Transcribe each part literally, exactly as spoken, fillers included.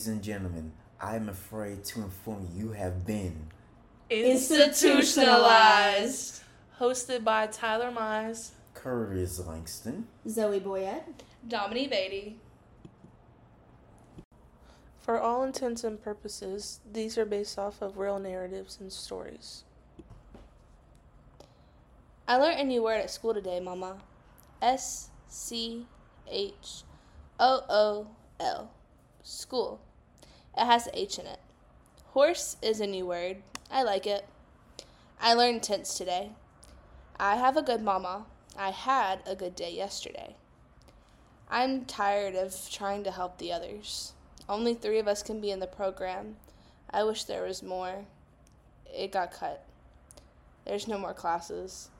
Ladies and gentlemen, I'm afraid to inform you, you have been institutionalized. Hosted by Tyler Mize, Curtis Langston, Zoe Boyette, Dominique Beatty. For all intents and purposes, these are based off of real narratives and stories. I learned a new word at school today, Mama. S C H O O L. School. It has an H in it. Horse is a new word. I like it. I learned tense today. I have a good mama. I had a good day yesterday. I'm tired of trying to help the others. Only three of us can be in the program. I wish there was more. It got cut. There's no more classes.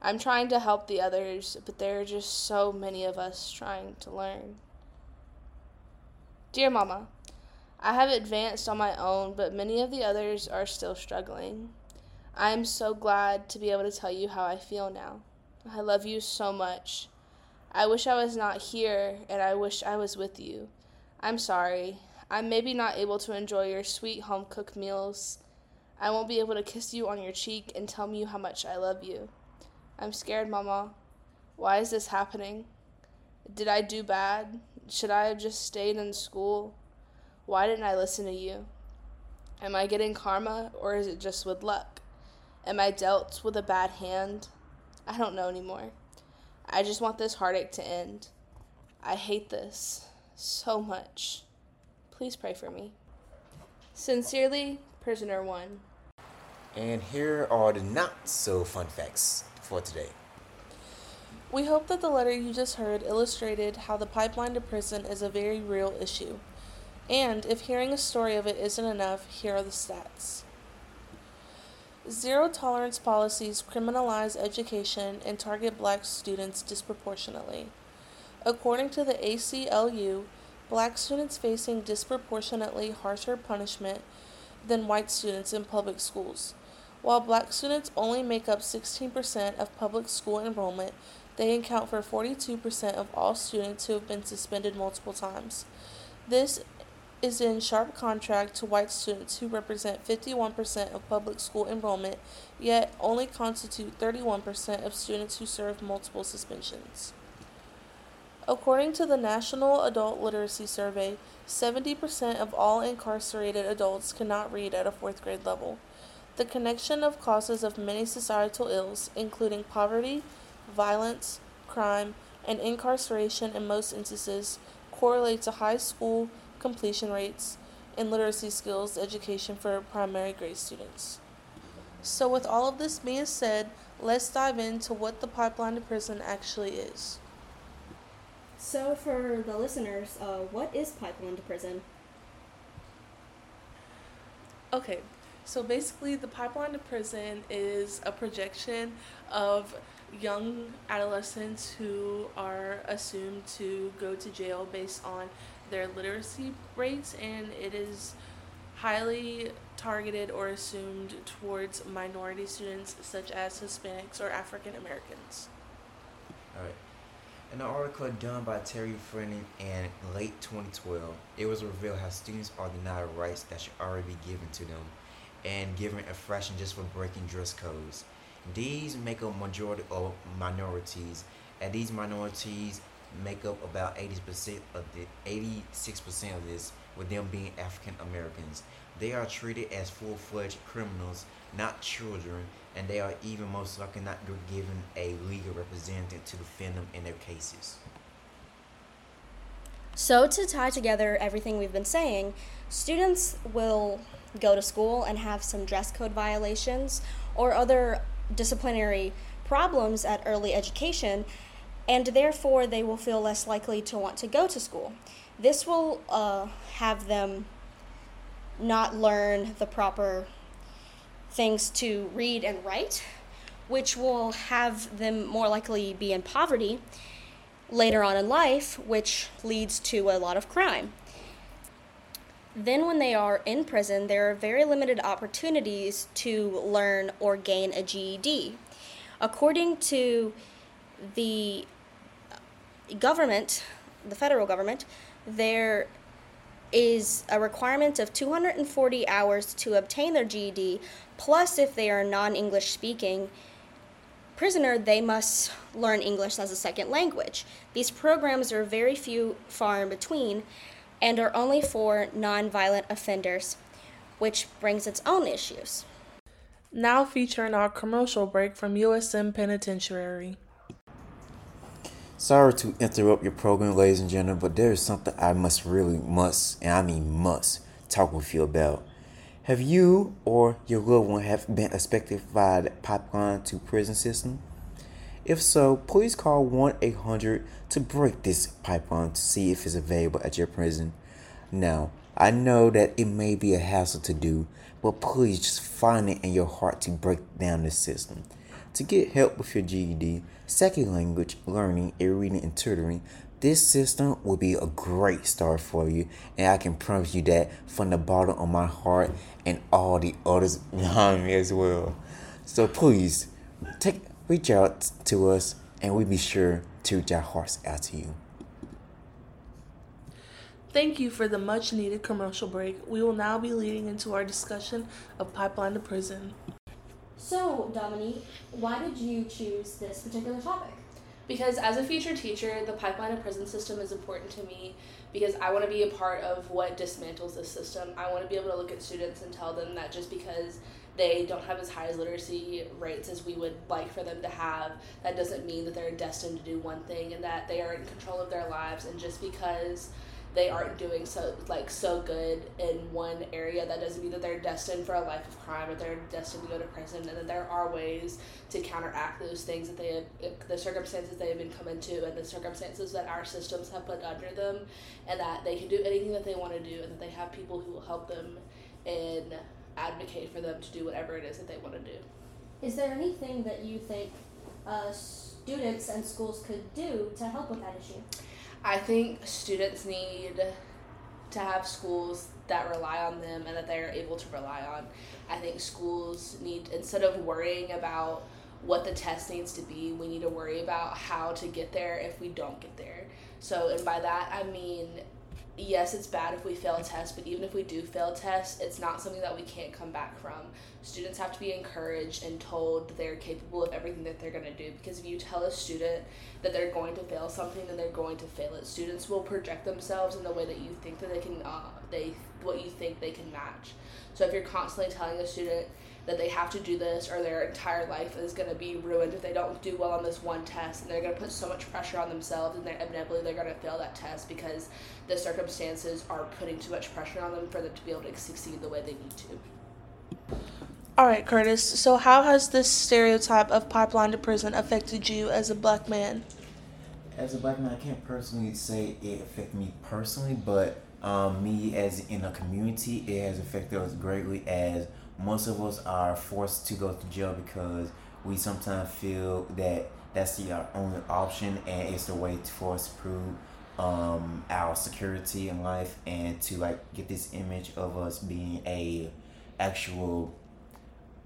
I'm trying to help the others, but there are just so many of us trying to learn. Dear Mama, I have advanced on my own, but many of the others are still struggling. I am so glad to be able to tell you how I feel now. I love you so much. I wish I was not here, and I wish I was with you. I'm sorry. I'm maybe not able to enjoy your sweet home-cooked meals. I won't be able to kiss you on your cheek and tell you how much I love you. I'm scared, Mama. Why is this happening? Did I do bad? Should I have just stayed in school? Why didn't I listen to you? Am I getting karma, or is it just with luck? Am I dealt with a bad hand? I don't know anymore. I just want this heartache to end. I hate this so much. Please pray for me. Sincerely, Prisoner One. And here are the not-so-fun facts for today. We hope that the letter you just heard illustrated how the pipeline to prison is a very real issue. And if hearing a story of it isn't enough, here are the stats. Zero tolerance policies criminalize education and target black students disproportionately. According to the A C L U, black students facing disproportionately harsher punishment than white students in public schools. While black students only make up sixteen percent of public school enrollment, they account for forty-two percent of all students who have been suspended multiple times. This is in sharp contrast to white students who represent fifty-one percent of public school enrollment, yet only constitute thirty-one percent of students who serve multiple suspensions. According to the National Adult Literacy Survey, seventy percent of all incarcerated adults cannot read at a fourth grade level. The connection of causes of many societal ills, including poverty, violence, crime, and incarceration in most instances, correlates to high school completion rates and literacy skills education for primary grade students. So with all of this being said, let's dive into what the Pipeline to Prison actually is. So for the listeners, uh, what is Pipeline to Prison? Okay, so basically the Pipeline to Prison is a projection of young adolescents who are assumed to go to jail based on their literacy rates, and it is highly targeted or assumed towards minority students such as Hispanics or African Americans. All right. In an article done by Terry Frenin in late twenty twelve, it was revealed how students are denied rights that should already be given to them and given a fraction just for breaking dress codes. These make up majority of minorities, and these minorities make up about eighty percent of the eighty-six percent of this, with them being African Americans. They are treated as full-fledged criminals, not children, and they are even most likely not given a legal representative to defend them in their cases. So to tie together everything we've been saying, students will go to school and have some dress code violations or other disciplinary problems at early education, and therefore they will feel less likely to want to go to school. This will uh, have them not learn the proper things to read and write, which will have them more likely be in poverty later on in life, which leads to a lot of crime. Then when they are in prison, there are very limited opportunities to learn or gain a G E D. According to the government, the federal government, there is a requirement of two hundred forty hours to obtain their G E D, plus if they are non-English speaking prisoner, they must learn English as a second language. These programs are very few, far in between, and are only for non-violent offenders, which brings its own issues. Now featuring our commercial break from U S M Penitentiary. Sorry to interrupt your program, ladies and gentlemen, but there is something I must really must, and I mean must, talk with you about. Have you or your loved one have been affected by the Pipeline to Prison system? If so, please call one eight hundred to break this pipeline to see if it's available at your prison. Now, I know that it may be a hassle to do, but please just find it in your heart to break down this system. To get help with your G E D, second language learning, and reading and tutoring, this system will be a great start for you, and I can promise you that from the bottom of my heart and all the others behind me as well. So please, take reach out to us, and we'll be sure to reach our hearts out to you. Thank you for the much-needed commercial break. We will now be leading into our discussion of Pipeline to Prison. So, Dominique, why did you choose this particular topic? Because as a future teacher, the Pipeline to Prison system is important to me because I want to be a part of what dismantles this system. I want to be able to look at students and tell them that just because they don't have as high as literacy rates as we would like for them to have, that doesn't mean that they're destined to do one thing and that they are in control of their lives. And just because they aren't doing so like so good in one area, that doesn't mean that they're destined for a life of crime or they're destined to go to prison, and that there are ways to counteract those things that they have, the circumstances they have been come into and the circumstances that our systems have put under them, and that they can do anything that they want to do and that they have people who will help them and advocate for them to do whatever it is that they want to do. Is there anything that you think uh, students and schools could do to help with that issue? I think students need to have schools that rely on them and that they are able to rely on. I think schools need, instead of worrying about what the test needs to be, we need to worry about how to get there if we don't get there. So, and by that I mean, yes, it's bad if we fail tests, but even if we do fail tests, it's not something that we can't come back from. Students have to be encouraged and told that they're capable of everything that they're going to do, because if you tell a student that they're going to fail something, then they're going to fail it. Students will project themselves in the way that you think that they can, uh, they what you think they can match. So if you're constantly telling a student that they have to do this or their entire life is going to be ruined if they don't do well on this one test, and they're going to put so much pressure on themselves, and they're inevitably they're going to fail that test because the circumstances are putting too much pressure on them for them to be able to succeed the way they need to. All right, Curtis, so how has this stereotype of Pipeline to Prison affected you as a black man? As a black man, I can't personally say it affected me personally, but um, me as in a community, it has affected us greatly, as most of us are forced to go to jail because we sometimes feel that that's the our only option, and it's the way for us to prove um, our security in life and to like get this image of us being a actual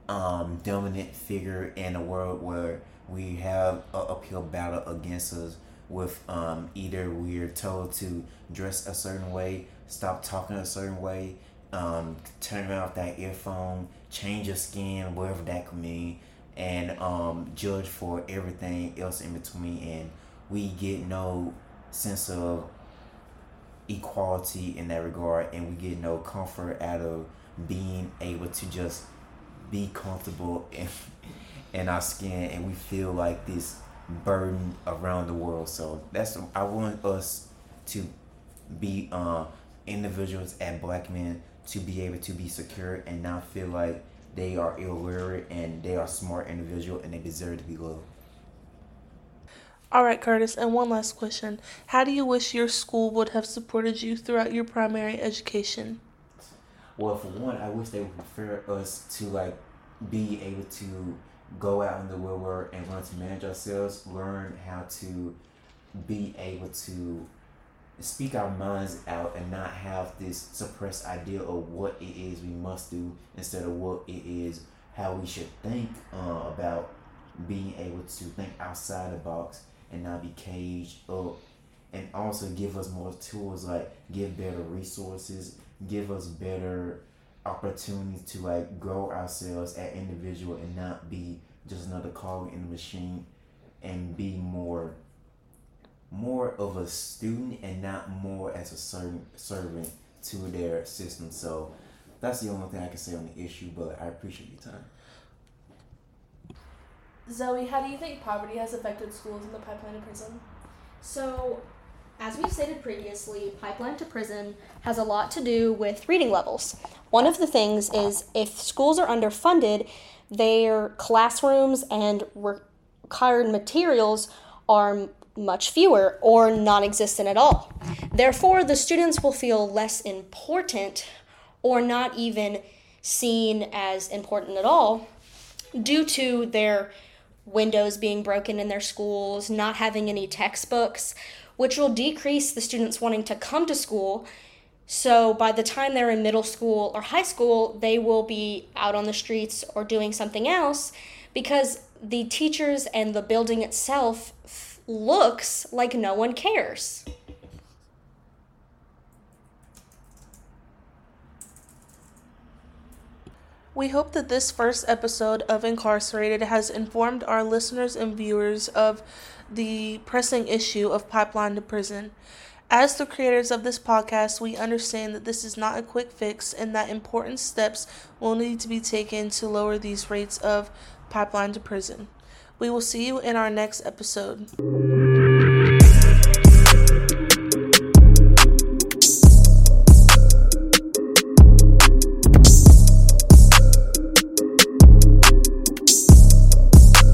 um, dominant figure in a world where we have an uphill battle against us with um, either we're told to dress a certain way, stop talking a certain way, Um, turn off that earphone, change your skin, whatever that could mean, and um, judge for everything else in between. And we get no sense of equality in that regard, and we get no comfort out of being able to just be comfortable in, in our skin, and we feel like this burden around the world. So that's I want us to be uh, individuals and black men to be able to be secure and not feel like they are illiterate and they are smart individual and they deserve to be loved. All right, Curtis, and one last question. How do you wish your school would have supported you throughout your primary education? Well, for one, I wish they would prefer us to like be able to go out in the real world and learn to manage ourselves, learn how to be able to speak our minds out and not have this suppressed idea of what it is we must do instead of what it is how we should think uh, about being able to think outside the box and not be caged up and also give us more tools, like give better resources, give us better opportunities to like grow ourselves as individual and not be just another cog in the machine, and be more more of a student and not more as a servant servant to their system. So that's the only thing I can say on the issue, but I appreciate your time. Zoe, how do you think poverty has affected schools in the Pipeline to Prison? So, as we've stated previously, Pipeline to Prison has a lot to do with reading levels. One of the things is if schools are underfunded, their classrooms and required materials are much fewer or non-existent at all. Therefore, the students will feel less important or not even seen as important at all due to their windows being broken in their schools, not having any textbooks, which will decrease the students wanting to come to school. So by the time they're in middle school or high school, they will be out on the streets or doing something else, because the teachers and the building itself f- looks like no one cares. We hope that this first episode of Incarcerated has informed our listeners and viewers of the pressing issue of Pipeline to Prison. As the creators of this podcast, we understand that this is not a quick fix and that important steps will need to be taken to lower these rates of Pipeline to Prison. We will see you in our next episode.